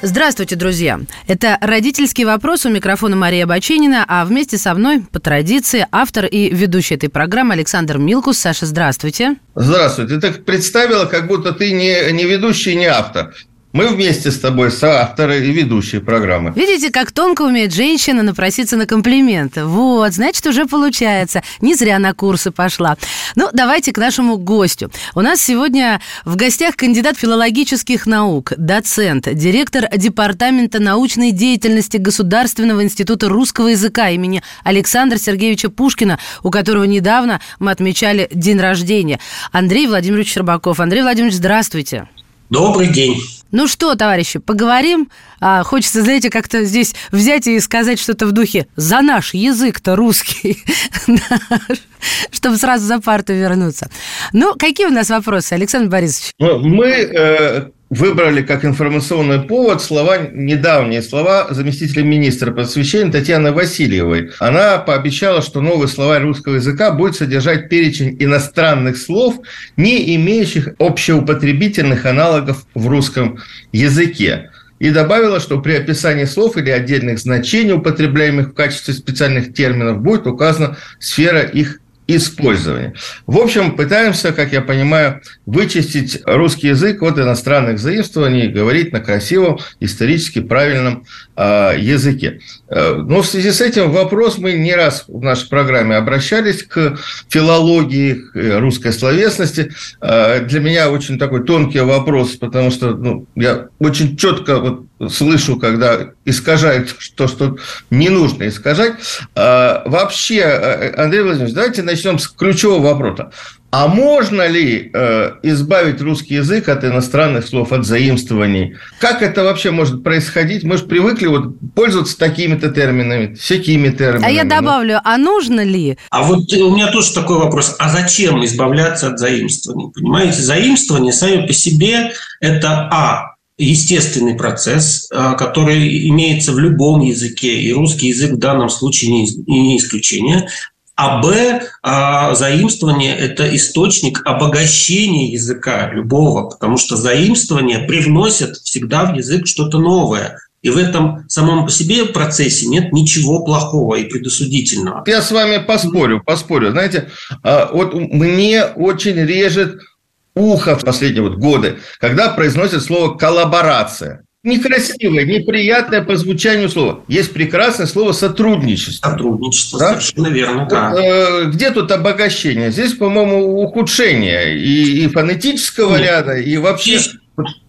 Здравствуйте, друзья! Это «Родительский вопрос», у микрофона Мария Баченина, а вместе со мной, по традиции, автор и ведущий этой программы Александр Милкус. Саша, здравствуйте! Здравствуйте! Ты так представила, как будто ты не ведущий, не автор. Мы вместе с тобой соавторы и ведущие программы. Видите, как тонко умеет женщина напроситься на комплименты. Вот, значит, уже получается. Не зря на курсы пошла. Ну, давайте к нашему гостю. У нас сегодня в гостях кандидат филологических наук, доцент, директор Департамента научной деятельности Государственного института русского языка имени Александра Сергеевича Пушкина, у которого недавно мы отмечали день рождения, Андрей Владимирович Щербаков. Андрей Владимирович, здравствуйте. Добрый день. Ну что, товарищи, поговорим. Хочется, знаете, как-то здесь взять и сказать что-то в духе «За наш язык-то русский», чтобы сразу за парту вернуться. Ну, какие у нас вопросы, Александр Борисович? Мы выбрали как информационный повод недавние слова заместителя министра просвещения Татьяны Васильевой. Она пообещала, что новый словарь русского языка будет содержать перечень иностранных слов, не имеющих общеупотребительных аналогов в русском языке. И добавила, что при описании слов или отдельных значений, употребляемых в качестве специальных терминов, будет указана сфера их использования. В общем, пытаемся, как я понимаю, вычистить русский язык от иностранных заимствований и говорить на красивом, исторически правильном языке. Но в связи с этим вопрос, мы не раз в нашей программе обращались к филологии, к русской словесности. Для меня очень такой тонкий вопрос, потому что я очень четко слышу, когда искажают то, что не нужно искажать. Вообще, Андрей Владимирович, давайте начнем с ключевого вопроса. А можно ли избавить русский язык от иностранных слов, от заимствований? Как это вообще может происходить? Мы же привыкли пользоваться такими-то терминами, всякими терминами. А я добавлю, а нужно ли? А вот у меня тоже такой вопрос. А зачем избавляться от заимствований? Понимаете, заимствование сами по себе – это естественный процесс, который имеется в любом языке, и русский язык в данном случае не исключение. А заимствование – это источник обогащения языка любого, потому что заимствование привносит всегда в язык что-то новое. И в этом самом по себе процессе нет ничего плохого и предосудительного. Я с вами поспорю. Знаете, вот мне очень режет ухо в последние годы, когда произносят слово «коллаборация». Некрасивое, неприятное по звучанию слово. Есть прекрасное слово «сотрудничество». Сотрудничество, да? Совершенно верно, да. Где тут обогащение? Здесь, по-моему, ухудшение и фонетического ряда, и вообще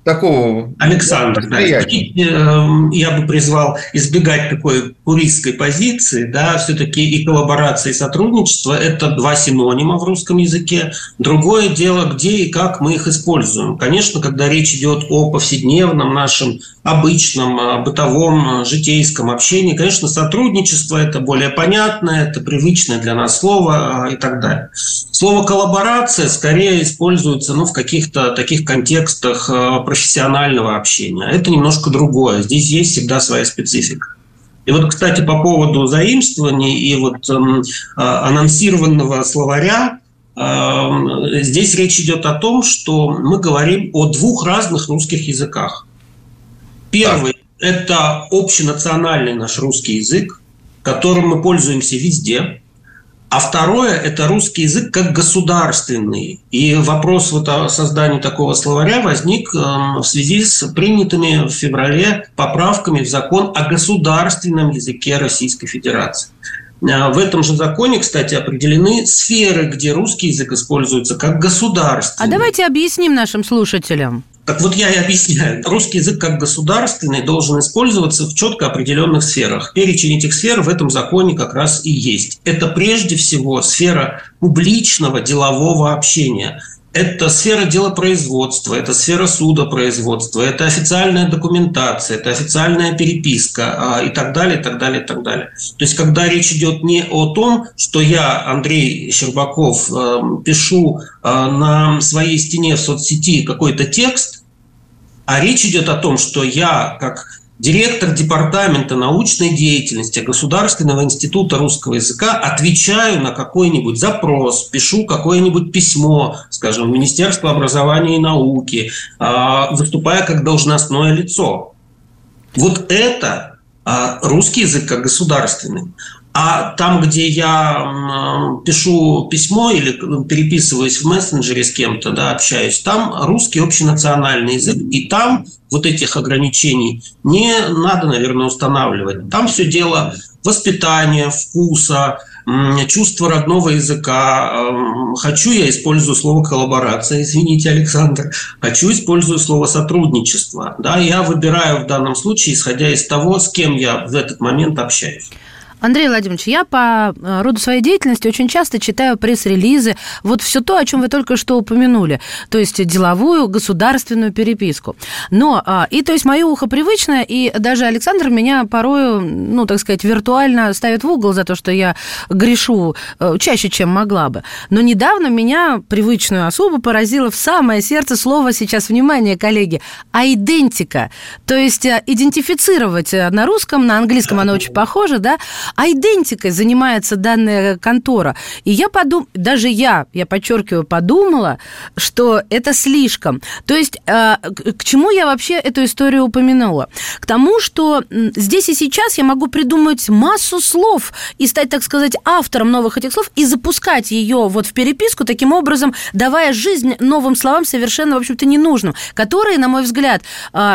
такого... Александр, я бы призвал избегать такой пуристской позиции. Да, все-таки и коллаборация, и сотрудничество – это два синонима в русском языке. Другое дело, где и как мы их используем. Конечно, когда речь идет о повседневном нашем обычном, бытовом, житейском общении, конечно, сотрудничество – это более понятное, это привычное для нас слово и так далее. Слово «коллаборация» скорее используется в каких-то таких контекстах профессионального общения. Это немножко другое. Здесь есть всегда своя специфика. И кстати, по поводу заимствований и анонсированного словаря, здесь речь идет о том, что мы говорим о двух разных русских языках. Первый – это общенациональный наш русский язык, которым мы пользуемся везде. А второе – это русский язык как государственный. И вопрос о создании такого словаря возник в связи с принятыми в феврале поправками в закон о государственном языке Российской Федерации. В этом же законе, кстати, определены сферы, где русский язык используется как государственный. А давайте объясним нашим слушателям. Так я и объясняю. Русский язык как государственный должен использоваться в четко определенных сферах. Перечень этих сфер в этом законе как раз и есть. Это прежде всего сфера публичного делового общения. Это сфера делопроизводства, это сфера судопроизводства, это официальная документация, это официальная переписка и так далее, и так далее, и так далее. То есть, когда речь идет не о том, что я, Андрей Щербаков, пишу на своей стене в соцсети какой-то текст, А речь идет о том, что я, как директор департамента научной деятельности Государственного института русского языка, отвечаю на какой-нибудь запрос, пишу какое-нибудь письмо, скажем, в Министерство образования и науки, выступая как должностное лицо. Вот это русский язык как государственный. А там, где я пишу письмо или переписываюсь в мессенджере с кем-то, да, общаюсь, там русский общенациональный язык, и там вот этих ограничений не надо, наверное, устанавливать. Там все дело воспитания, вкуса, чувства родного языка. Хочу я использую слово коллаборация, извините, Александр. Хочу использую слово сотрудничество. Да, я выбираю в данном случае, исходя из того, с кем я в этот момент общаюсь. Андрей Владимирович, я по роду своей деятельности очень часто читаю пресс-релизы, вот все то, о чем вы только что упомянули, то есть деловую, государственную переписку. Но, и то есть мое ухо привычное, и даже Александр меня порою, ну, так сказать, виртуально ставит в угол за то, что я грешу чаще, чем могла бы. Но недавно меня, привычную особу, поразило в самое сердце слово, сейчас, внимание, коллеги, «айдентика». То есть идентифицировать на русском, на английском оно очень похоже, да? Айдентикой занимается данная контора. И я подумала, даже я подчеркиваю, подумала, что это слишком. То есть к чему я вообще эту историю упомянула? К тому, что здесь и сейчас я могу придумать массу слов и стать, так сказать, автором новых этих слов и запускать ее вот в переписку, таким образом давая жизнь новым словам совершенно, в общем-то, ненужным, которые, на мой взгляд,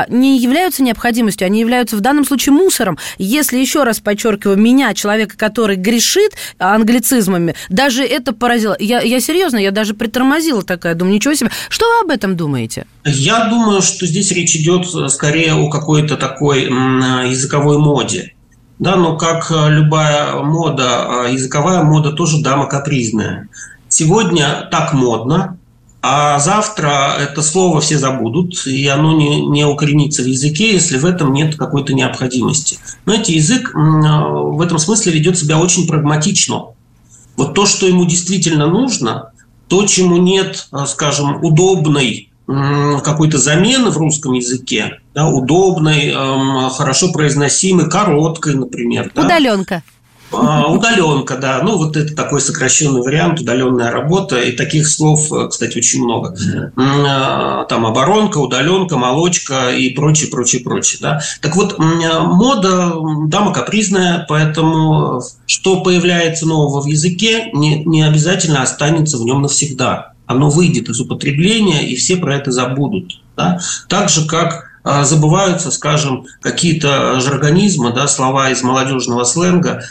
не являются необходимостью, они являются в данном случае мусором. Если, еще раз подчеркиваю, меня, человека, который грешит англицизмами, даже это поразило. Я серьезно, я даже притормозила такая, думаю, ничего себе. Что вы об этом думаете? Я думаю, что здесь речь идет скорее о какой-то такой языковой моде. Да, но как любая мода, языковая мода тоже дама капризная. Сегодня так модно, а завтра это слово все забудут, и оно не укоренится в языке, если в этом нет какой-то необходимости. Знаете, язык в этом смысле ведет себя очень прагматично. Вот то, что ему действительно нужно, то, чему нет, скажем, удобной какой-то замены в русском языке, да, удобной, хорошо произносимой, короткой, например. Удаленка. Да? Удаленка, да. Ну, вот это такой сокращенный вариант, удаленная работа. И таких слов, кстати, очень много. Там оборонка, удаленка, молочка и прочее, прочее, прочее. Да. Так вот, мода, дама капризная, поэтому что появляется нового в языке, не обязательно останется в нем навсегда. Оно выйдет из употребления, и все про это забудут. Да. Так же, как забываются, скажем, какие-то жаргонизмы, да, слова из молодежного сленга,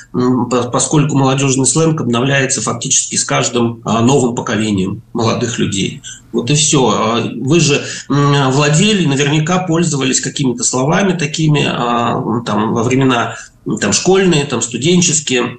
поскольку молодежный сленг обновляется фактически с каждым новым поколением молодых людей. Вот и все. Вы же владели, наверняка пользовались какими-то словами такими там, во времена там, школьные, там, студенческие.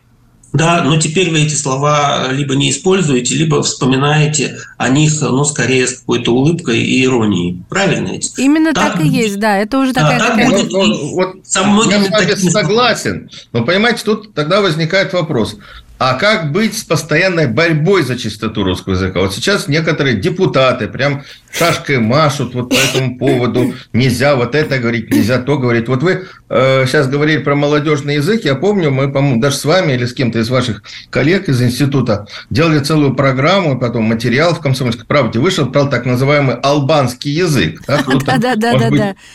Да, но теперь вы эти слова либо не используете, либо вспоминаете о них, ну, скорее, с какой-то улыбкой и иронией. Правильно ведь? Именно так и есть, да. Это уже такая... Да, такая... Я согласен. Но, понимаете, тут тогда возникает вопрос. А как быть с постоянной борьбой за чистоту русского языка? Вот сейчас некоторые депутаты прям шашкой машут вот по этому поводу. Нельзя вот это говорить, нельзя то говорить. Вот вы сейчас говорили про молодежный язык. Я помню, мы, по-моему, даже с вами или с кем-то из ваших коллег из института делали целую программу, потом материал в «Комсомольской правде» вышел, про так называемый албанский язык. Да.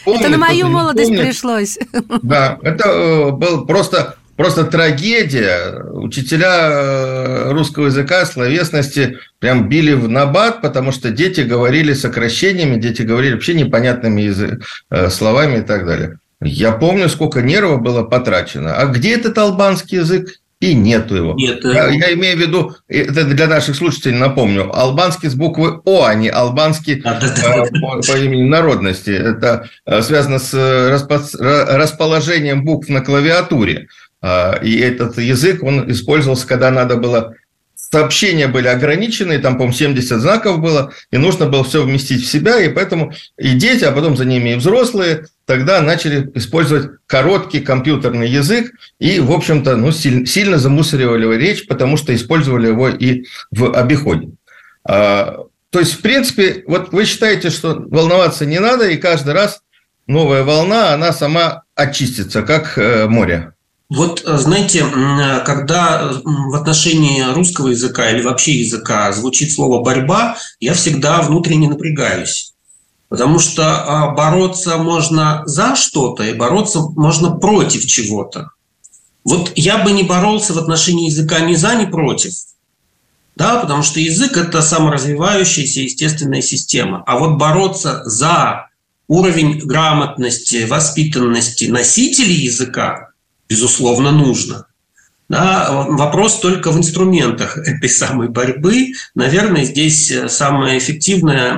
Это на мою молодость пришлось. Да, это был просто трагедия. Учителя русского языка, словесности прям били в набат, потому что дети говорили сокращениями, дети говорили вообще непонятными словами и так далее. Я помню, сколько нервов было потрачено. А где этот албанский язык? И нету его. Нет. Я имею в виду, это для наших слушателей напомню, албанский с буквы О, а не албанский по имени народности. Это связано с расположением букв на клавиатуре. И этот язык, он использовался, когда надо было... Сообщения были ограничены, там, по-моему, 70 знаков было, и нужно было все вместить в себя, и поэтому и дети, а потом за ними и взрослые, тогда начали использовать короткий компьютерный язык и, в общем-то, сильно замусоривали речь, потому что использовали его и в обиходе. То есть, в принципе, вот вы считаете, что волноваться не надо, и каждый раз новая волна, она сама очистится, как море. Вот, знаете, когда в отношении русского языка или вообще языка звучит слово «борьба», я всегда внутренне напрягаюсь. Потому что бороться можно за что-то, и бороться можно против чего-то. Вот я бы не боролся в отношении языка ни за, ни против. Да, потому что язык – это саморазвивающаяся естественная система. А вот бороться за уровень грамотности, воспитанности носителей языка, безусловно, нужно. Да, вопрос только в инструментах этой самой борьбы. Наверное, здесь самое эффективное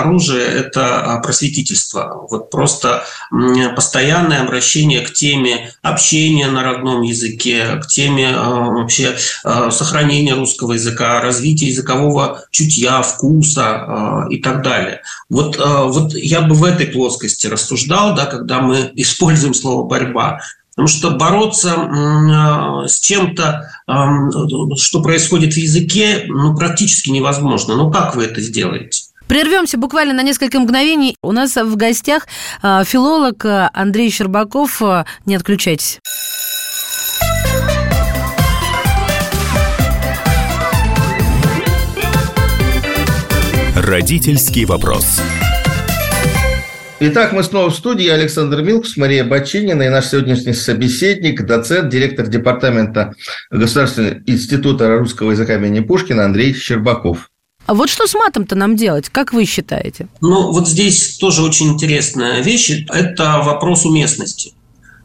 оружие – это просветительство. Вот просто постоянное обращение к теме общения на родном языке, к теме вообще сохранения русского языка, развития языкового чутья, вкуса и так далее. Вот я бы в этой плоскости рассуждал, да, когда мы используем слово «борьба». Потому что бороться с чем-то, что происходит в языке, практически невозможно. Но как вы это сделаете? Прервемся буквально на несколько мгновений. У нас в гостях филолог Андрей Щербаков. Не отключайтесь. Родительский вопрос. Итак, мы снова в студии. Я Александр Милкус, Мария Баченина и наш сегодняшний собеседник, доцент, директор департамента Государственного института русского языка имени Пушкина Андрей Щербаков. А вот что с матом-то нам делать? Как вы считаете? Ну, вот здесь тоже очень интересная вещь. Это вопрос уместности.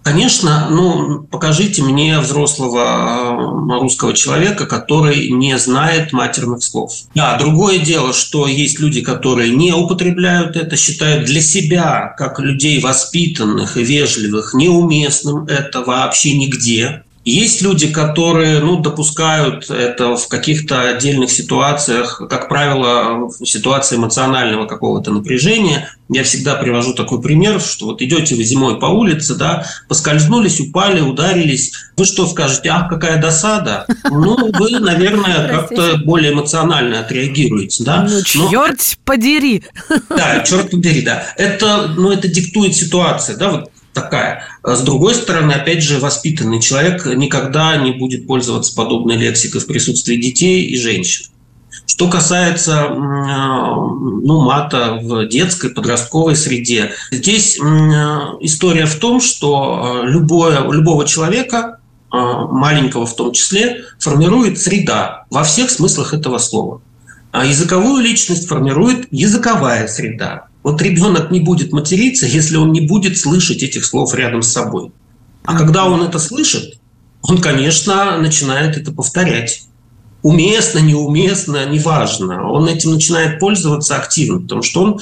Конечно, покажите мне взрослого русского человека, который не знает матерных слов. Да, другое дело, что есть люди, которые не употребляют это, считают для себя, как людей воспитанных и вежливых, неуместным это вообще нигде. Есть люди, которые, допускают это в каких-то отдельных ситуациях, как правило, в ситуации эмоционального какого-то напряжения. Я всегда привожу такой пример, что вот идете вы зимой по улице, да, поскользнулись, упали, ударились. Вы что скажете? Ах, какая досада! Вы, наверное, как-то более эмоционально отреагируете, да? Черт подери! Да, черт подери, да. Это диктует ситуация, да, вот. Такая. С другой стороны, опять же, воспитанный человек никогда не будет пользоваться подобной лексикой в присутствии детей и женщин. Что касается мата в детской, подростковой среде, здесь история в том, что любого человека, маленького в том числе, формирует среда во всех смыслах этого слова. А языковую личность формирует языковая среда. Вот ребенок не будет материться, если он не будет слышать этих слов рядом с собой. А когда он это слышит, он, конечно, начинает это повторять. Уместно, неуместно, неважно. Он этим начинает пользоваться активно, потому что он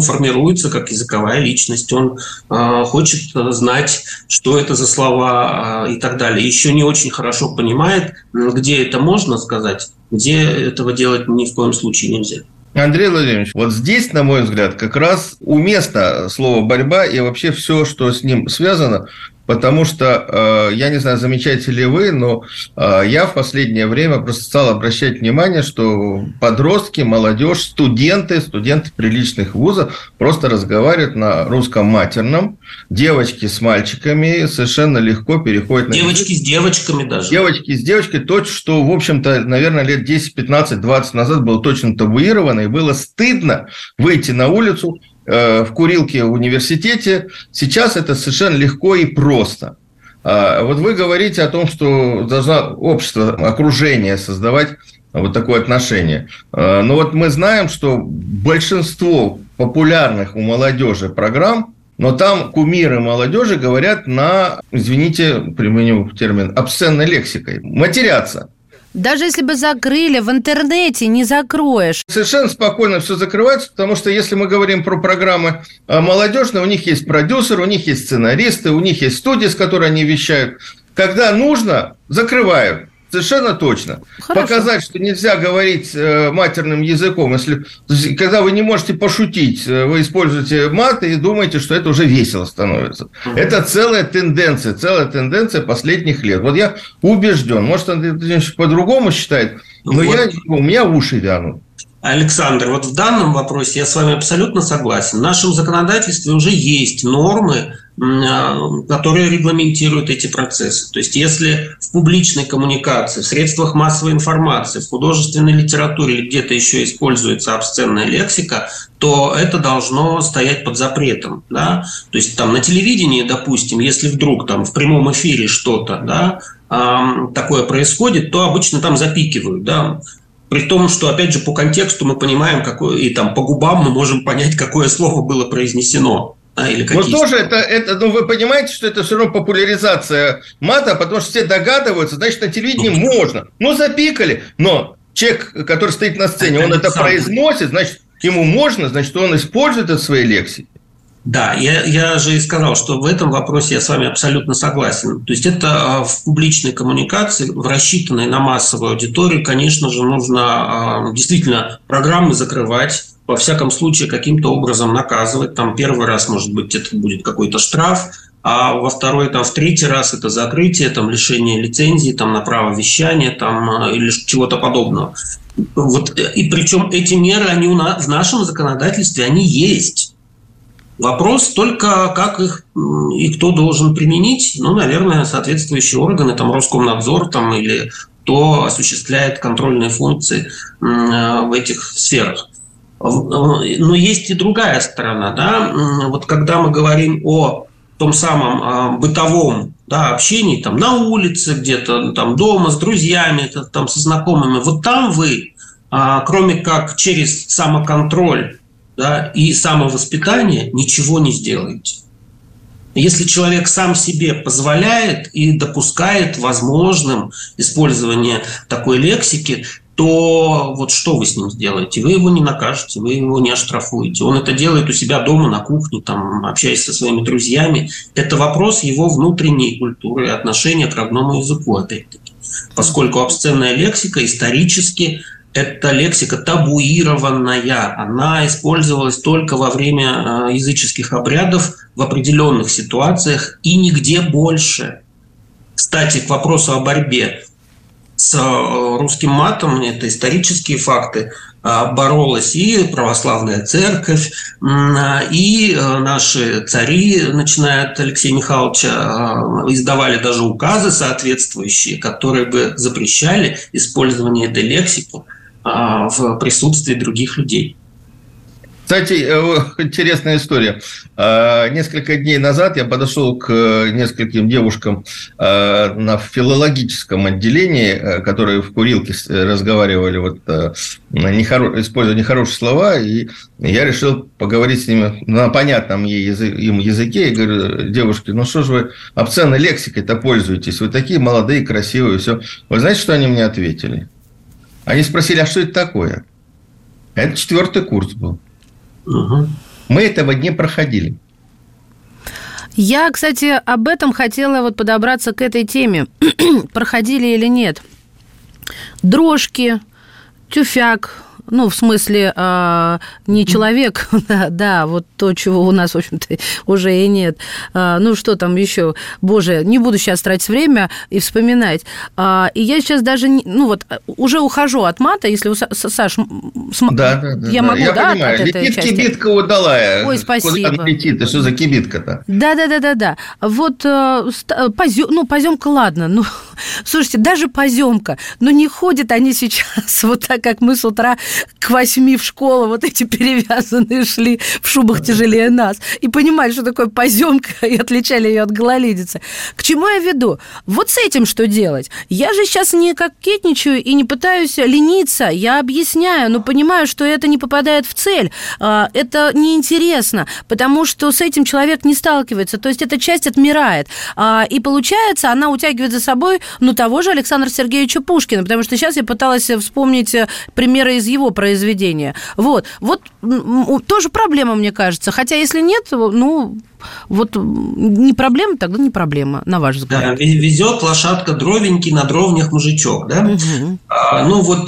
формируется как языковая личность, он хочет знать, что это за слова и так далее. Еще не очень хорошо понимает, где это можно сказать, где этого делать ни в коем случае нельзя. Андрей Владимирович, вот здесь, на мой взгляд, как раз уместно слово «борьба» и вообще все, что с ним связано, потому что, я не знаю, замечаете ли вы, но я в последнее время просто стал обращать внимание, что подростки, молодежь, студенты приличных вузов просто разговаривают на русском матерном, девочки с мальчиками совершенно легко переходят на... Девочки с девочками даже. Девочки с девочкой, то, что, в общем-то, наверное, лет 10, 15, 20 назад было точно табуировано, и было стыдно выйти на улицу, в курилке в университете, сейчас это совершенно легко и просто. Вот вы говорите о том, что должно общество, окружение создавать вот такое отношение. Но вот мы знаем, что большинство популярных у молодежи программ, но там кумиры молодежи говорят на, извините, применю термин, обсценной лексикой, матерятся. Даже если бы закрыли, в интернете не закроешь. Совершенно спокойно все закрывается, потому что если мы говорим про программы молодежные, у них есть продюсеры, у них есть сценаристы, у них есть студии, с которой они вещают. Когда нужно, закрывают. Совершенно точно. Хорошо. Показать, что нельзя говорить матерным языком. Когда вы не можете пошутить, вы используете мат и думаете, что это уже весело становится. Mm-hmm. Это целая тенденция последних лет. Вот я убежден. Может, Андрей Владимирович по-другому считает, но у меня уши вянут. Александр, вот в данном вопросе я с вами абсолютно согласен. В нашем законодательстве уже есть нормы, которые регламентируют эти процессы. То есть, если в публичной коммуникации, в средствах массовой информации, в художественной литературе или где-то еще используется обсценная лексика, то это должно стоять под запретом. Да? То есть, там, на телевидении, допустим, если вдруг там, в прямом эфире что-то такое происходит, то обычно там запикивают, да? При том, что, опять же, по контексту мы понимаем, какое, и там по губам мы можем понять, какое слово было произнесено. Или вот тоже это, вы понимаете, что это все равно популяризация мата, потому что все догадываются, значит, на телевидении можно. Ну, запикали, но человек, который стоит на сцене, он это произносит, значит, ему можно, значит, он использует это в своей лексике. Да, я же и сказал, что в этом вопросе я с вами абсолютно согласен. То есть, это в публичной коммуникации, в рассчитанной на массовую аудиторию, конечно же, нужно действительно программы закрывать, во всяком случае, каким-то образом наказывать. Там первый раз, может быть, это будет какой-то штраф, а во второй, там, в третий раз это закрытие, там, лишение лицензии, там, на право вещания, там, или чего-то подобного. Вот, и причем эти меры, они в нашем законодательстве, они есть. Вопрос только, как их и кто должен применить. Ну, наверное, соответствующие органы, там, Роскомнадзор, там, или кто осуществляет контрольные функции в этих сферах. Но есть и другая сторона, да, вот когда мы говорим о том самом бытовом, да, общении, там, на улице где-то, там, дома, с друзьями, там, со знакомыми, вот там вы, кроме как через самоконтроль, да, и самовоспитание, ничего не сделаете. Если человек сам себе позволяет и допускает возможным использование такой лексики, то вот что вы с ним сделаете? Вы его не накажете, вы его не оштрафуете. Он это делает у себя дома, на кухне, там, общаясь со своими друзьями. Это вопрос его внутренней культуры, отношения к родному языку, опять-таки. Поскольку обсценная лексика исторически... Эта лексика табуированная, она использовалась только во время языческих обрядов в определенных ситуациях и нигде больше. Кстати, к вопросу о борьбе с русским матом, это исторические факты, боролась и православная церковь, и наши цари, начиная от Алексея Михайловича, издавали даже указы соответствующие, которые бы запрещали использование этой лексики в присутствии других людей. Кстати, интересная история. Несколько дней назад я подошел к нескольким девушкам на филологическом отделении, которые в курилке разговаривали, вот, используя нехорошие слова, и я решил поговорить с ними на понятном им языке. И говорю: девушки, ну что же вы обсценной лексикой-то пользуетесь? Вы такие молодые, красивые, все. Вы знаете, что они мне ответили? Они спросили: а что это такое? Это 4-й курс был. Угу. Мы этого не проходили. Я, кстати, об этом хотела вот подобраться к этой теме. Проходили или нет. Дрожки, тюфяк. Ну, в смысле, не человек, да, вот то, чего у нас, в общем-то, уже и нет. Ну, что там еще? Боже, не буду сейчас тратить время и вспоминать. И я сейчас даже, уже ухожу от мата, если, Саш, я могу, да, от этой части? Летит кибитка удалая. Ой, спасибо. Куда летит? Что за кибитка-то? Да. Вот, поземка, ладно. Ну, слушайте, даже поземка. Но не ходят они сейчас вот так, как мы с утра... к 8 в школу вот эти перевязанные шли в шубах тяжелее нас. И понимали, что такое поземка, и отличали ее от гололедицы. К чему я веду? Вот с этим что делать? Я же сейчас не кокетничаю и не пытаюсь лениться. Я объясняю, но понимаю, что это не попадает в цель. Это неинтересно, потому что с этим человек не сталкивается. То есть, эта часть отмирает. И получается, она утягивает за собой того же Александра Сергеевича Пушкина. Потому что сейчас я пыталась вспомнить примеры из его произведения. Вот тоже проблема, мне кажется. Хотя, если нет, не проблема, тогда не проблема, на ваш взгляд. Да, везет лошадка дровенький, на дровнях мужичок, да? Угу.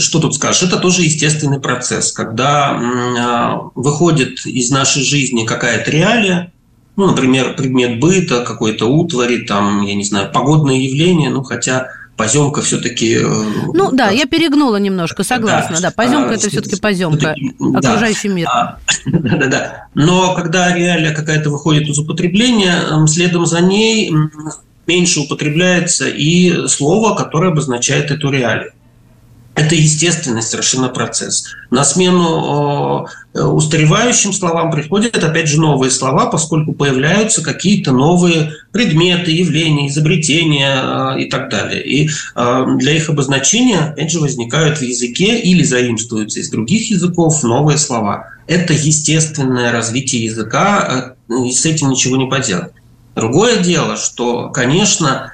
Что тут скажешь? Это тоже естественный процесс, когда выходит из нашей жизни какая-то реалия, например, предмет быта, какой-то утвари, там, я не знаю, погодные явления, хотя поземка все-таки... Ну да, я перегнула немножко, согласна. Да, поземка это все-таки поземка, окружающий мир. Да. Но когда реалия какая-то выходит из употребления, следом за ней меньше употребляется и слово, которое обозначает эту реалию. Это естественный совершенно процесс. На смену устаревающим словам приходят, опять же, новые слова, поскольку появляются какие-то новые предметы, явления, изобретения и так далее. И для их обозначения, опять же, возникают в языке или заимствуются из других языков новые слова. Это естественное развитие языка, и с этим ничего не поделать. Другое дело, что, конечно...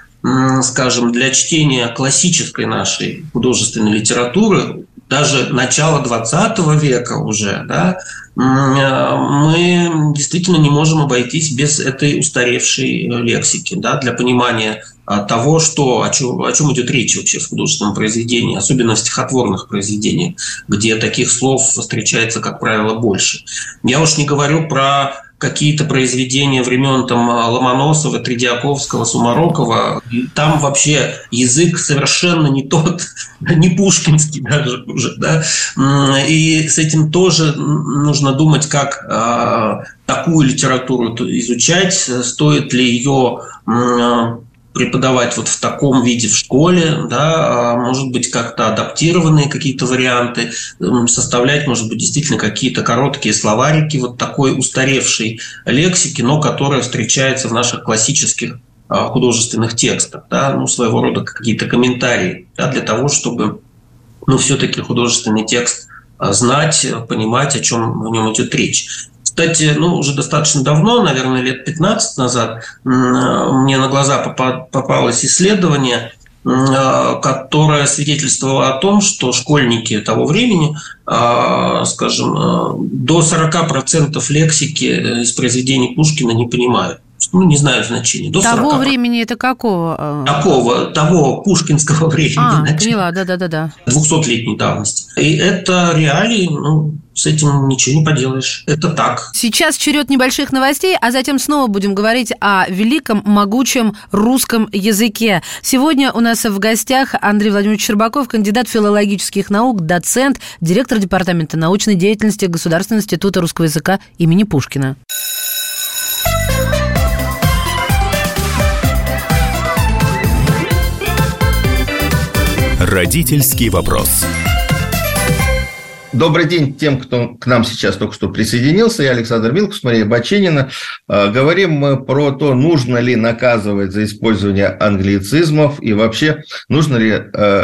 скажем, для чтения классической нашей художественной литературы, даже начала 20 века уже, да, мы действительно не можем обойтись без этой устаревшей лексики, да, для понимания того, что, о чем идет речь вообще в художественном произведении, особенно в стихотворных произведениях, где таких слов встречается, как правило, больше. Я уж не говорю про... какие-то произведения времен там Ломоносова, Тредиаковского, Сумарокова, там вообще язык совершенно не тот, не пушкинский даже уже, да, и с этим тоже нужно думать, как такую литературу изучать, стоит ли ее преподавать вот в таком виде в школе, да, может быть, как-то адаптированные какие-то варианты, составлять, может быть, действительно какие-то короткие словарики вот такой устаревшей лексики, но которая встречается в наших классических художественных текстах, да, ну, своего рода какие-то комментарии, да, для того, чтобы, ну, все-таки художественный текст знать, понимать, о чем в нем идет речь. Кстати, ну, уже достаточно давно, наверное, лет 15 назад, мне на глаза попалось исследование, которое свидетельствовало о том, что школьники того времени, скажем, до 40% лексики из произведений Пушкина не понимают. Ну, не знаю значения. До того 40%. Времени это какого? Того пушкинского времени. Поняла, да. 200-летней давности. И это реалии, ну, с этим ничего не поделаешь. Это так. Сейчас черед небольших новостей, а затем снова будем говорить о великом, могучем русском языке. Сегодня у нас в гостях Андрей Владимирович Щербаков, кандидат филологических наук, доцент, директор Департамента научной деятельности Государственного института русского языка имени Пушкина. Родительский вопрос. Добрый день тем, кто к нам сейчас только что присоединился. Я Александр Милкус, Мария Баченина. Говорим мы про то, нужно ли наказывать за использование англицизмов и вообще нужно ли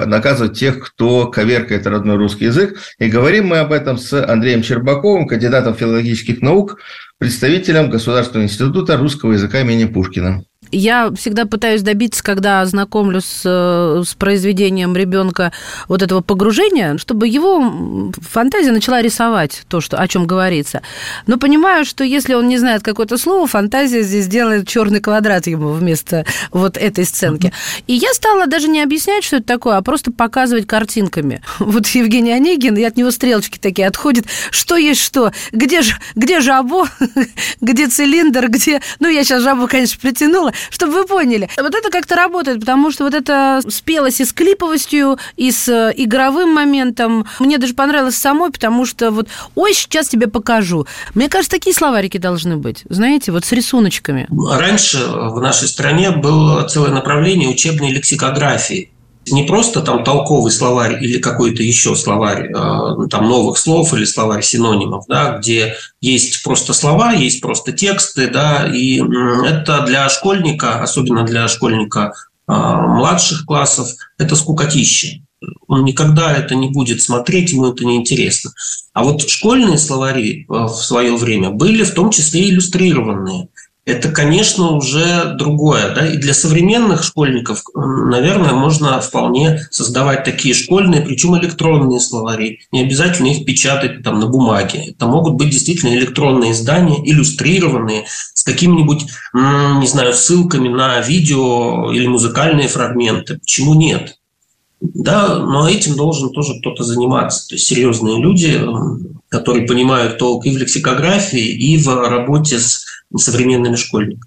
наказывать тех, кто коверкает родной русский язык. И говорим мы об этом с Андреем Щербаковым, кандидатом филологических наук, представителем Государственного института русского языка имени Пушкина. Я всегда пытаюсь добиться, когда знакомлюсь с произведением ребенка, вот этого погружения, чтобы его фантазия начала рисовать то, что, о чем говорится. Но понимаю, что если он не знает какое-то слово, фантазия здесь делает черный квадрат ему вместо вот этой сценки. И я стала даже не объяснять, что это такое, а просто показывать картинками. Вот Евгений Онегин, и от него стрелочки такие отходят. Что есть что? Где жабо? Где цилиндр? Где... Ну, я сейчас жабу, конечно, притянула. Чтобы вы поняли, вот это как-то работает, потому что вот это спелось и с клиповостью, и с игровым моментом. Мне даже понравилось самой, потому что вот, ой, сейчас тебе покажу. Мне кажется, такие словарики должны быть, знаете, вот с рисуночками. Раньше в нашей стране было целое направление учебной лексикографии. Не просто там толковый словарь или какой-то еще словарь там, новых слов или словарь синонимов, да, где есть просто слова, есть просто тексты, да, и это для школьника, особенно для школьника младших классов, это скукотища. Он никогда это не будет смотреть, ему это неинтересно. А вот школьные словари в свое время были в том числе иллюстрированные. Это, конечно, уже другое. Да? И для современных школьников, наверное, можно вполне создавать такие школьные, причем электронные словари. Не обязательно их печатать там, на бумаге. Это могут быть действительно электронные издания, иллюстрированные, с какими-нибудь, не знаю, ссылками на видео или музыкальные фрагменты. Почему нет? Да, но этим должен тоже кто-то заниматься. То есть серьезные люди, которые понимают толк и в лексикографии, и в работе с современными школьниками.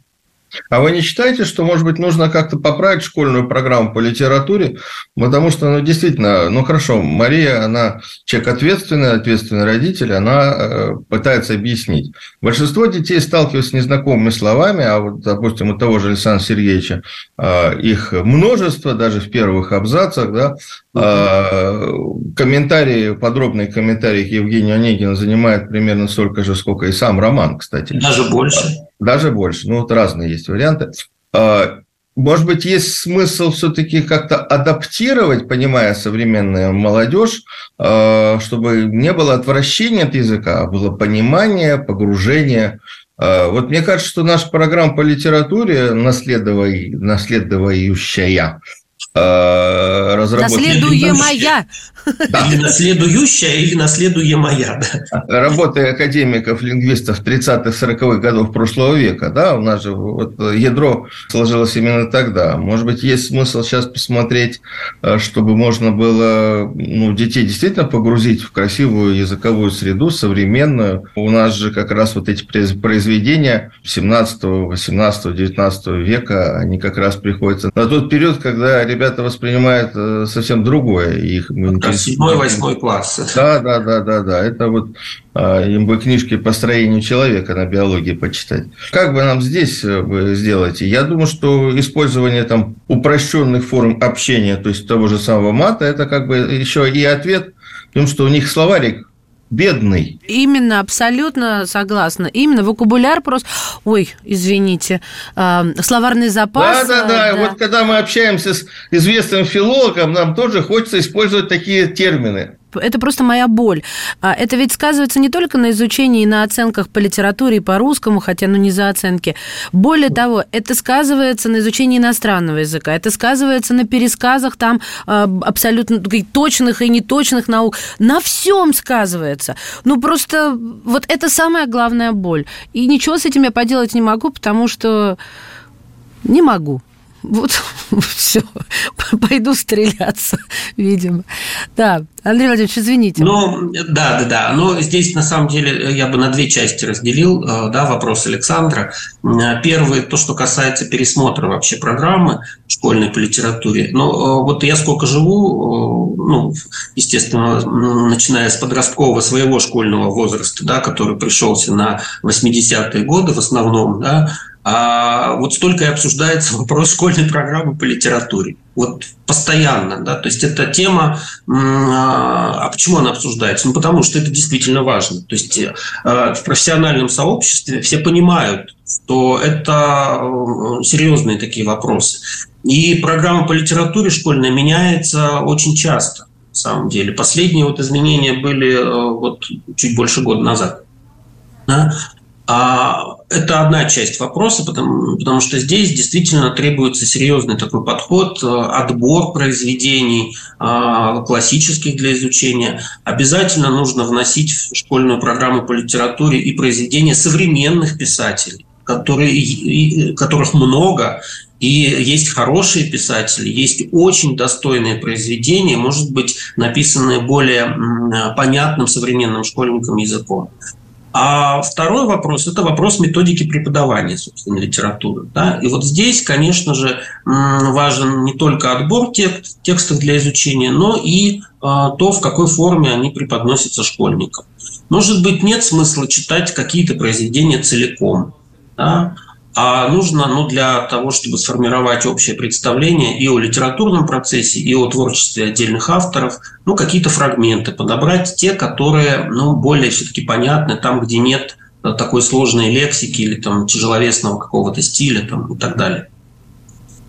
А вы не считаете, что, может быть, нужно как-то поправить школьную программу по литературе? Потому что, ну, действительно, ну, хорошо, Мария, она человек ответственный, ответственный родитель, она пытается объяснить. Большинство детей сталкиваются с незнакомыми словами, а вот, допустим, у того же Александра Сергеевича их множество, даже в первых абзацах, да, комментарии, подробные комментарии к Евгению Онегину занимают примерно столько же, сколько и сам роман, кстати. Даже больше. Даже больше. Ну, вот разные есть варианты. Может быть, есть смысл все-таки как-то адаптировать, понимая современную молодежь, чтобы не было отвращения от языка, а было понимание, погружение. Вот мне кажется, что наша программа по литературе, наследующая, наследуемая. Да. Или наследующая, или наследуемая. Да. Работы академиков, лингвистов 30-40-х годов прошлого века, да, у нас же вот ядро сложилось именно тогда. Может быть, есть смысл сейчас посмотреть, чтобы можно было, ну, детей действительно погрузить в красивую языковую среду, современную. У нас же как раз вот эти произведения 17, 18, 19 века, они как раз приходятся на тот период, когда ребята воспринимают совсем другое. Их 7-8 класс. Да. Это вот им бы книжки по строению человека на биологии почитать. Как бы нам здесь сделать? Я думаю, что использование там упрощенных форм общения, то есть того же самого мата, это как бы еще и ответ в том, что у них словарик бедный. Именно, абсолютно согласна. Именно, вокабуляр просто... Ой, извините. Словарный запас. Да. Вот когда мы общаемся с известным филологом, нам тоже хочется использовать такие термины. Это просто моя боль. Это ведь сказывается не только на изучении и на оценках по литературе и по русскому, хотя, ну, не за оценки. Более того, это сказывается на изучении иностранного языка, это сказывается на пересказах там абсолютно точных и неточных наук. На всем сказывается. Ну, просто вот это самая главная боль. И ничего с этим я поделать не могу, потому что не могу. Вот, все, пойду стреляться, видимо. Да, Андрей Владимирович, извините. Ну, да. Но здесь, на самом деле, я бы на две части разделил, да, вопрос Александра. Первый, то, что касается пересмотра вообще программы школьной по литературе. Ну, вот я сколько живу, ну, естественно, начиная с подросткового своего школьного возраста, да, который пришелся на 80-е годы в основном, да, а вот столько и обсуждается вопрос школьной программы по литературе. Вот постоянно, да, то есть эта тема, а почему она обсуждается? Ну, потому что это действительно важно. То есть в профессиональном сообществе все понимают, что это серьезные такие вопросы. И программа по литературе школьная меняется очень часто, на самом деле. Последние вот изменения были вот чуть больше года назад. Да? Это одна часть вопроса, потому что здесь действительно требуется серьезный такой подход, отбор произведений классических для изучения. Обязательно нужно вносить в школьную программу по литературе и произведения современных писателей, которых много, и есть хорошие писатели, есть очень достойные произведения, может быть, написанные более понятным современным школьникам языком. А второй вопрос – это вопрос методики преподавания, собственно, литературы. Да? И вот здесь, конечно же, важен не только отбор текстов для изучения, но и то, в какой форме они преподносятся школьникам. Может быть, нет смысла читать какие-то произведения целиком, да? А нужно, ну, для того, чтобы сформировать общее представление и о литературном процессе, и о творчестве отдельных авторов, ну, какие-то фрагменты подобрать, те, которые, ну, более все-таки понятны, там, где нет такой сложной лексики или там тяжеловесного какого-то стиля там, и так далее.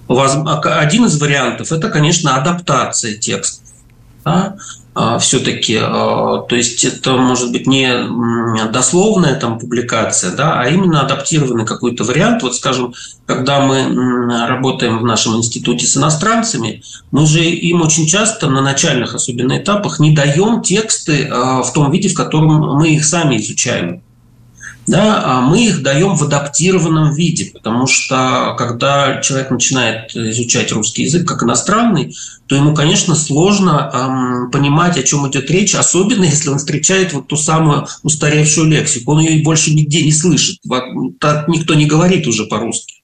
Один из вариантов – это, конечно, адаптация текста. Да? Все-таки, то есть это может быть не дословная там публикация, да, а именно адаптированный какой-то вариант. Вот, скажем, когда мы работаем в нашем институте с иностранцами, мы же им очень часто на начальных, особенно этапах, не даем тексты в том виде, в котором мы их сами изучаем. Да, мы их даем в адаптированном виде, потому что когда человек начинает изучать русский язык как иностранный, то ему, конечно, сложно понимать, о чем идет речь, особенно если он встречает вот ту самую устаревшую лексику. Он ее больше нигде не слышит, так никто не говорит уже по-русски.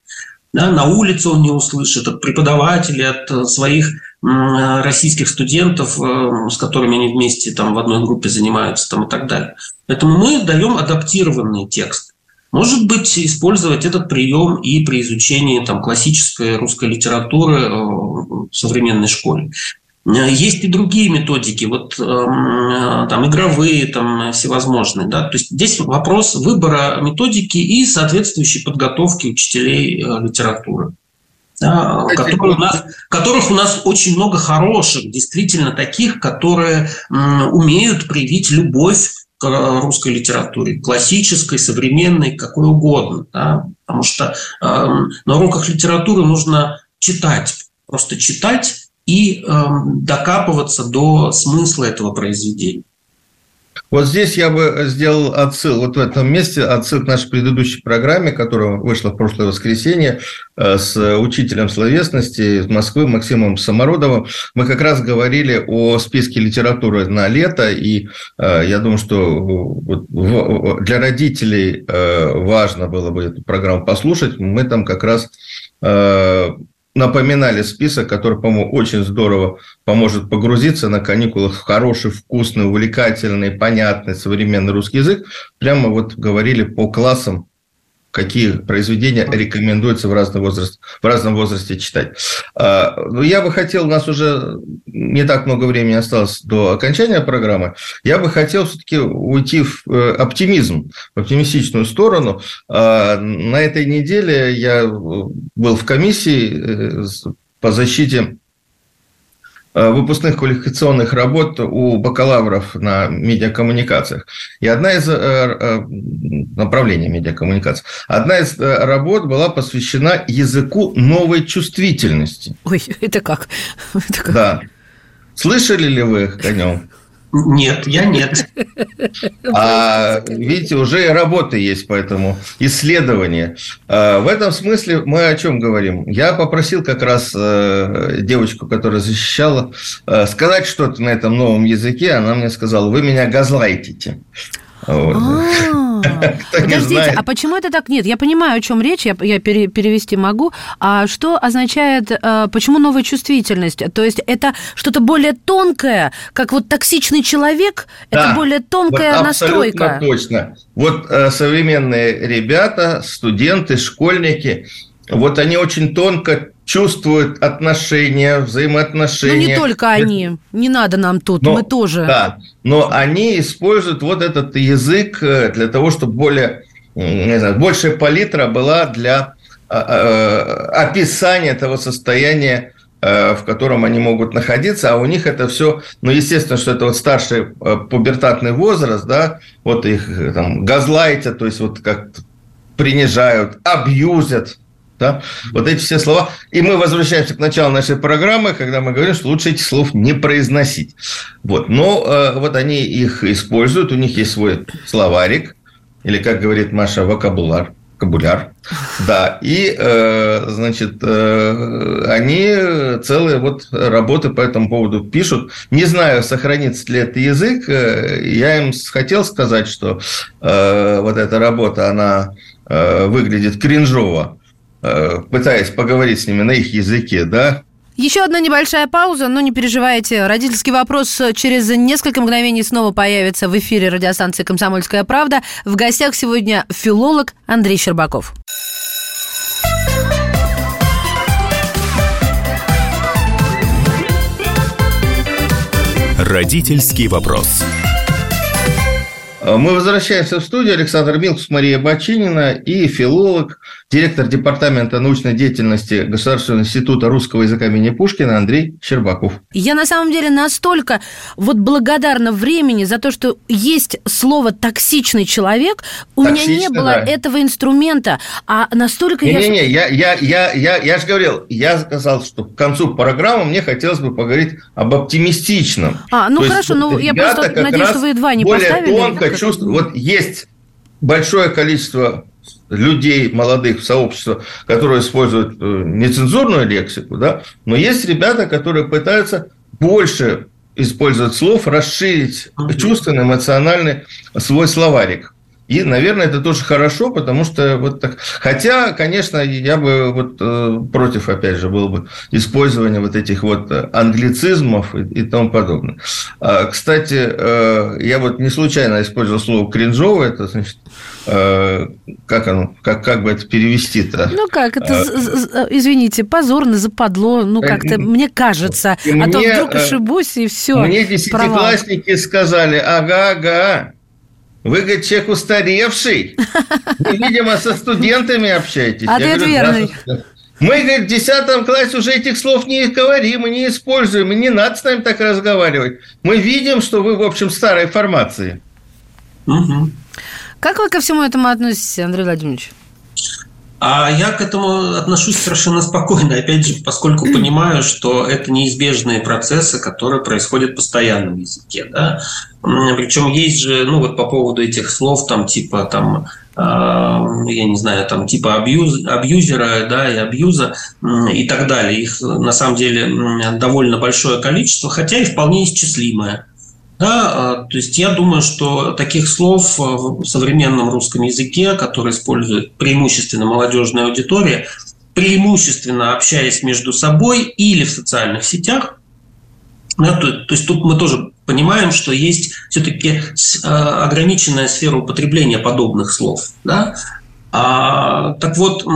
да, на улице он не услышит, от преподавателей, от своих российских студентов, с которыми они вместе там, в одной группе занимаются там, и так далее. Поэтому мы даем адаптированный текст. Может быть, использовать этот прием и при изучении там, классической русской литературы в современной школе. Есть и другие методики, вот, там, игровые, там, всевозможные. Да? То есть здесь вопрос выбора методики и соответствующей подготовки учителей литературы, да, которых у нас очень много хороших, действительно таких, которые умеют привить любовь к русской литературе, классической, современной, какой угодно. Да? Потому что на уроках литературы нужно читать, просто читать, и докапываться до смысла этого произведения. Вот здесь я бы сделал отсыл, вот в этом месте отсыл к нашей предыдущей программе, которая вышла в прошлое воскресенье, с учителем словесности из Москвы Максимом Самородовым. Мы как раз говорили о списке литературы на лето, и я думаю, что для родителей важно было бы эту программу послушать. Мы там как раз... напоминали список, который, по-моему, очень здорово поможет погрузиться на каникулах в хороший, вкусный, увлекательный, понятный, современный русский язык. Прямо вот говорили по классам, какие произведения рекомендуется в разном возрасте читать. Но я бы хотел, у нас уже не так много времени осталось до окончания программы, я бы хотел все-таки уйти в оптимизм, в оптимистичную сторону. На этой неделе я был в комиссии по защите выпускных квалификационных работ у бакалавров на медиакоммуникациях. И одна из направлений медиакоммуникации. Одна из работ была посвящена языку новой чувствительности. Ой, это как? Да. Слышали ли вы о нем? Нет, я нет. А видите, уже и работы есть по этому, исследования. В этом смысле мы о чем говорим? Я попросил как раз девочку, которая защищала, сказать что-то на этом новом языке. Она мне сказала: вы меня газлайтите. Вот. Подождите, а почему это так? Нет, я понимаю, о чем речь, я перевести могу. А что означает, почему новая чувствительность? То есть это что-то более тонкое, как вот токсичный человек, да, это более тонкая вот настройка. Абсолютно точно. Вот современные ребята, студенты, школьники, вот они очень тонко чувствуют отношения, взаимоотношения. Ну, не только они. Не надо нам тут, мы тоже. Да, но они используют вот этот язык для того, чтобы более, не знаю, большая палитра была для описания того состояния, в котором они могут находиться, а у них это все, ну, естественно, что это вот старший пубертатный возраст, да, вот их там газлайтят, то есть вот как-то принижают, абьюзят. Да? Вот эти все слова. И мы возвращаемся к началу нашей программы, когда мы говорим, что лучше этих слов не произносить. Вот. Но вот они их используют, у них есть свой словарик, или, как говорит Маша, вокабуляр. Да. И, значит, они целые вот работы по этому поводу пишут. Не знаю, сохранится ли этот язык. Я им хотел сказать, что вот эта работа, она выглядит кринжово, пытаясь поговорить с ними на их языке, да? Еще одна небольшая пауза, но не переживайте. Родительский вопрос через несколько мгновений снова появится в эфире радиостанции «Комсомольская правда». В гостях сегодня филолог Андрей Щербаков. Родительский вопрос. Мы возвращаемся в студию. Александр Милкус, Мария Баченина и филолог, директор Департамента научной деятельности Государственного института русского языка имени Пушкина Андрей Щербаков. Я на самом деле настолько вот благодарна времени за то, что есть слово «токсичный человек». У меня не было этого инструмента, а настолько я же говорил, я сказал, что к концу программы мне хотелось бы поговорить об оптимистичном. Ну хорошо, я просто надеюсь, что вы едва не поставили. Более тонко чувствую, вот есть большое количество людей, молодых в сообществе, которые используют нецензурную лексику, да, но есть ребята, которые пытаются больше использовать слов, расширить чувственный, эмоциональный свой словарик. И, наверное, это тоже хорошо, потому что вот так... Хотя, конечно, я бы вот против, опять же, было бы использования вот этих вот англицизмов и тому подобное. Кстати, я вот не случайно использовал слово «кринжово». Это, значит, как оно, как бы это перевести-то? Ну, как это, извините, позорно, западло, ну, как-то, мне кажется. А то вдруг ошибусь, и все. Мне десятиклассники сказали: ага-ага. Вы, говорит, человек устаревший. Вы, видимо, со студентами общаетесь. А ты верный. Мы, говорит, в 10 классе уже этих слов не говорим и не используем. И не надо с нами так разговаривать. Мы видим, что вы, в общем, старой формации. Угу. Как вы ко всему этому относитесь, Андрей Владимирович? А я к этому отношусь совершенно спокойно, опять же, поскольку понимаю, что это неизбежные процессы, которые происходят постоянно в языке, да. Причем есть же, ну вот по поводу этих слов, там типа там, я не знаю, там типа абьюзера, да, и абьюза и так далее. Их на самом деле довольно большое количество, хотя и вполне исчислимое. Да, то есть я думаю, что таких слов в современном русском языке, которые используют преимущественно молодежная аудитория, преимущественно общаясь между собой или в социальных сетях, да, то есть тут мы тоже понимаем, что есть все-таки ограниченная сфера употребления подобных слов, да? Так вот,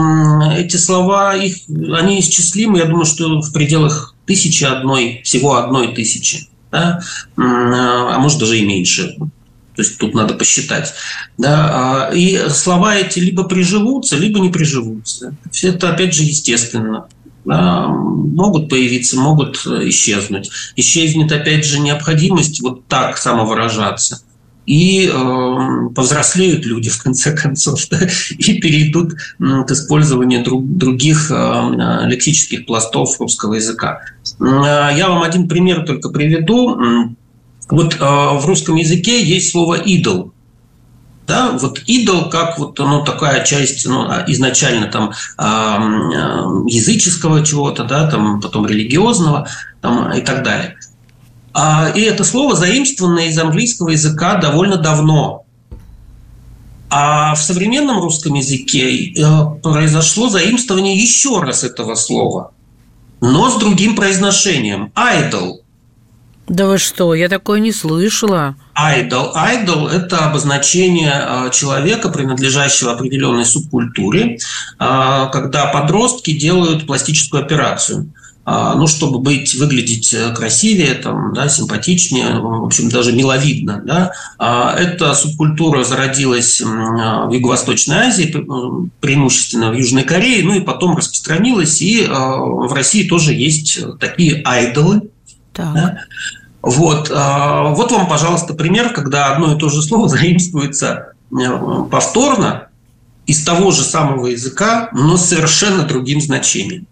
эти слова, они исчислимы, я думаю, что в пределах всего одной тысячи. Да? А может даже и меньше. То есть тут надо посчитать. Да? И слова эти либо приживутся, либо не приживутся. Все это, опять же, естественно. Да? Могут появиться, могут исчезнуть. Исчезнет, опять же, необходимость вот так самовыражаться. И повзрослеют люди, в конце концов, да? И перейдут к использованию других лексических пластов русского языка. Я вам один пример только приведу. Вот в русском языке есть слово «идол». Да? Вот «идол» как вот, ну, такая часть, ну, изначально там, языческого чего-то, да, там, потом религиозного, там, и так далее. И это слово заимствовано из английского языка довольно давно. А в современном русском языке произошло заимствование еще раз этого слова, но с другим произношением. Idol. Да вы что, я такое не слышала. Idol. Idol – это обозначение человека, принадлежащего определенной субкультуре, когда подростки делают пластическую операцию. Ну, чтобы выглядеть красивее, там, да, симпатичнее, в общем, даже миловидно. Да. Эта субкультура зародилась в Юго-Восточной Азии, преимущественно в Южной Корее, ну и потом распространилась, и в России тоже есть такие айдолы. Так. Да. Вот вам, пожалуйста, пример, когда одно и то же слово заимствуется повторно из того же самого языка, но с совершенно другим значением.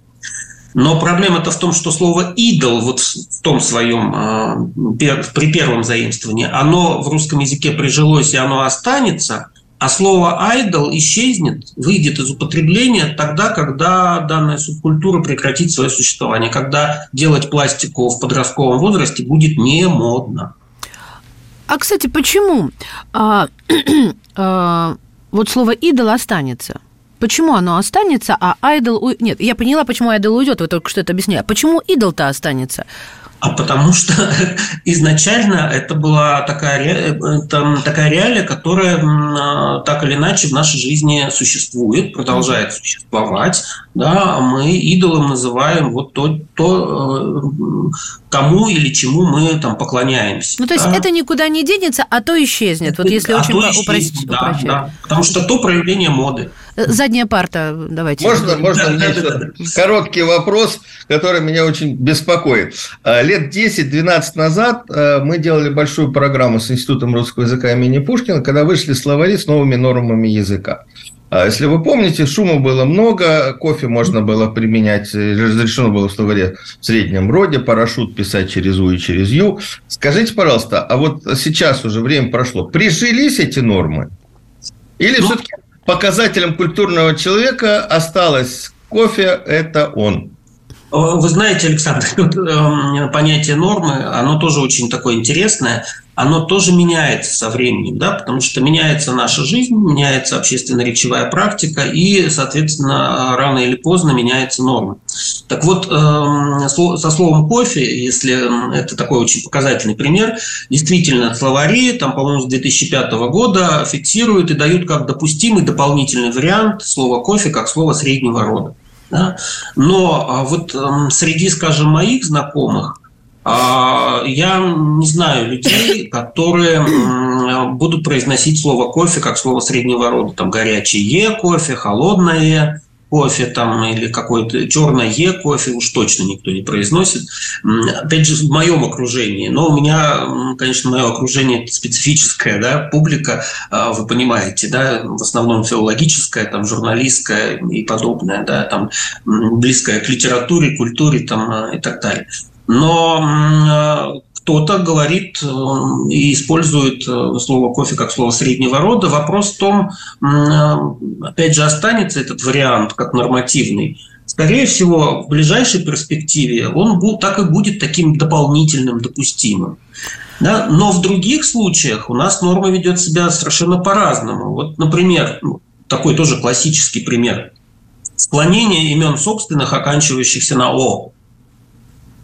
Но проблема-то в том, что слово «идол» вот в том своем, при первом заимствовании, оно в русском языке прижилось и оно останется, а слово «айдол» исчезнет, выйдет из употребления тогда, когда данная субкультура прекратит свое существование, когда делать пластику в подростковом возрасте будет не модно. А, кстати, почему вот слово «идол» останется? Почему оно останется, а айдол... Нет, я поняла, почему айдол уйдет, вы только что это объясняли. Почему идол-то останется? А потому что изначально это была такая реалия, которая так или иначе в нашей жизни существует, продолжает существовать. Да, мы идолом называем вот то, кому или чему мы там поклоняемся. Ну, то есть, да? Это никуда не денется, а то исчезнет. Вот если очень упростить. Да, да, потому что то проявление моды. Задняя парта, давайте. Можно мне еще короткий вопрос, который меня очень беспокоит. Лет 10-12 назад мы делали большую программу с Институтом русского языка имени Пушкина, когда вышли словари с новыми нормами языка. Если вы помните, шума было много, кофе можно было применять, разрешено было в словаре в среднем роде, парашют писать через «у» и через «ю». Скажите, пожалуйста, а вот сейчас уже время прошло, прижились эти нормы? Или все-таки показателем культурного человека осталось кофе – это он? Вы знаете, Александр, понятие нормы, оно тоже очень такое интересное, оно тоже меняется со временем, да, потому что меняется наша жизнь, меняется общественно-речевая практика и, соответственно, рано или поздно меняется норма. Так вот, со словом «кофе», если это такой очень показательный пример, действительно, словари, там, по-моему, с 2005 года фиксируют и дают как допустимый дополнительный вариант слова «кофе» как слово среднего рода. Да? Но вот среди, скажем, моих знакомых я не знаю людей, которые будут произносить слово «кофе» как слово среднего рода. Там горячее кофе, холодное кофе там, или какое-то черное кофе уж точно никто не произносит. Опять же, в моем окружении. Но у меня, конечно, мое окружение специфическое, да, публика, вы понимаете, да, в основном филологическая, там, журналистская и подобное, да, там, близкая к литературе, культуре там, и так далее. Но кто-то говорит и использует слово «кофе» как слово среднего рода. Вопрос в том, опять же, останется этот вариант как нормативный. Скорее всего, в ближайшей перспективе он так и будет таким дополнительным, допустимым. Да? Но в других случаях у нас норма ведет себя совершенно по-разному. Вот, например, такой тоже классический пример. Склонение имен собственных, оканчивающихся на «о».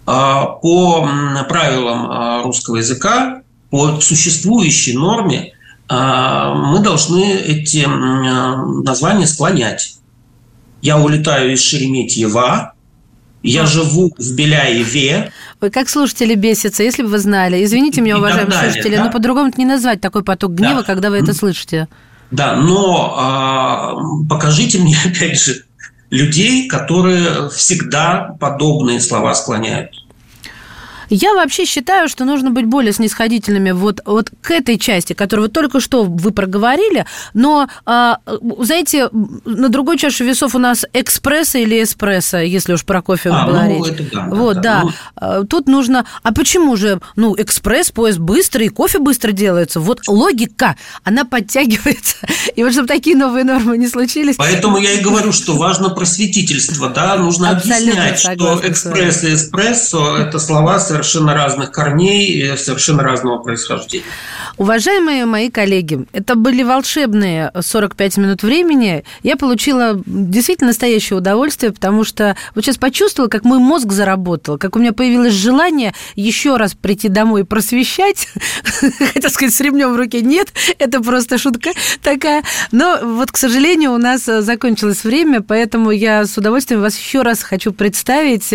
По правилам русского языка, по существующей норме, мы должны эти названия склонять. Я улетаю из Шереметьево, я живу в Беляеве. Ой, как слушатели бесятся, если бы вы знали. Извините меня, уважаемые слушатели, да? Но по-другому не назвать такой поток гнева, да, когда вы это слышите. Да, но покажите мне, опять же, людей, которые всегда подобные слова склоняют. Я вообще считаю, что нужно быть более снисходительными вот к этой части, которую только что вы проговорили, но, знаете, на другой чаше весов у нас экспресса или эспрессо, если уж про кофе говорить. Ну, это да. Вот, да. Да. Ну... Тут нужно... А почему же, ну, экспресс, поезд быстрый, кофе быстро делается? Вот логика, она подтягивается. И вот чтобы такие новые нормы не случились... Поэтому я и говорю, что важно просветительство, да, нужно объяснять, что экспресс и эспрессо – это слова совершенно разных корней и совершенно разного происхождения. Уважаемые мои коллеги, это были волшебные 45 минут времени. Я получила действительно настоящее удовольствие, потому что вот сейчас почувствовала, как мой мозг заработал, как у меня появилось желание еще раз прийти домой и просвещать. Хотя сказать, с ремнем в руке нет, это просто шутка такая. Но вот, к сожалению, у нас закончилось время, поэтому я с удовольствием вас еще раз хочу представить.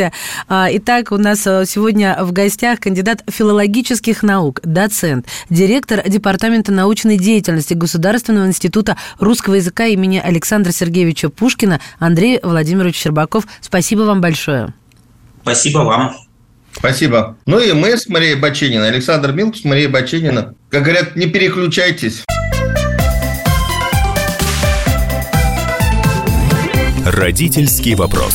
Итак, у нас сегодня в гостях кандидат филологических наук, доцент, директор Департамента научной деятельности Государственного института русского языка имени Александра Сергеевича Пушкина Андрей Владимирович Щербаков. Спасибо вам большое. Спасибо вам. Спасибо. Ну и мы с Марией Бачениной. Александр Милкус, Мария Баченина. Как говорят, не переключайтесь. Родительский вопрос.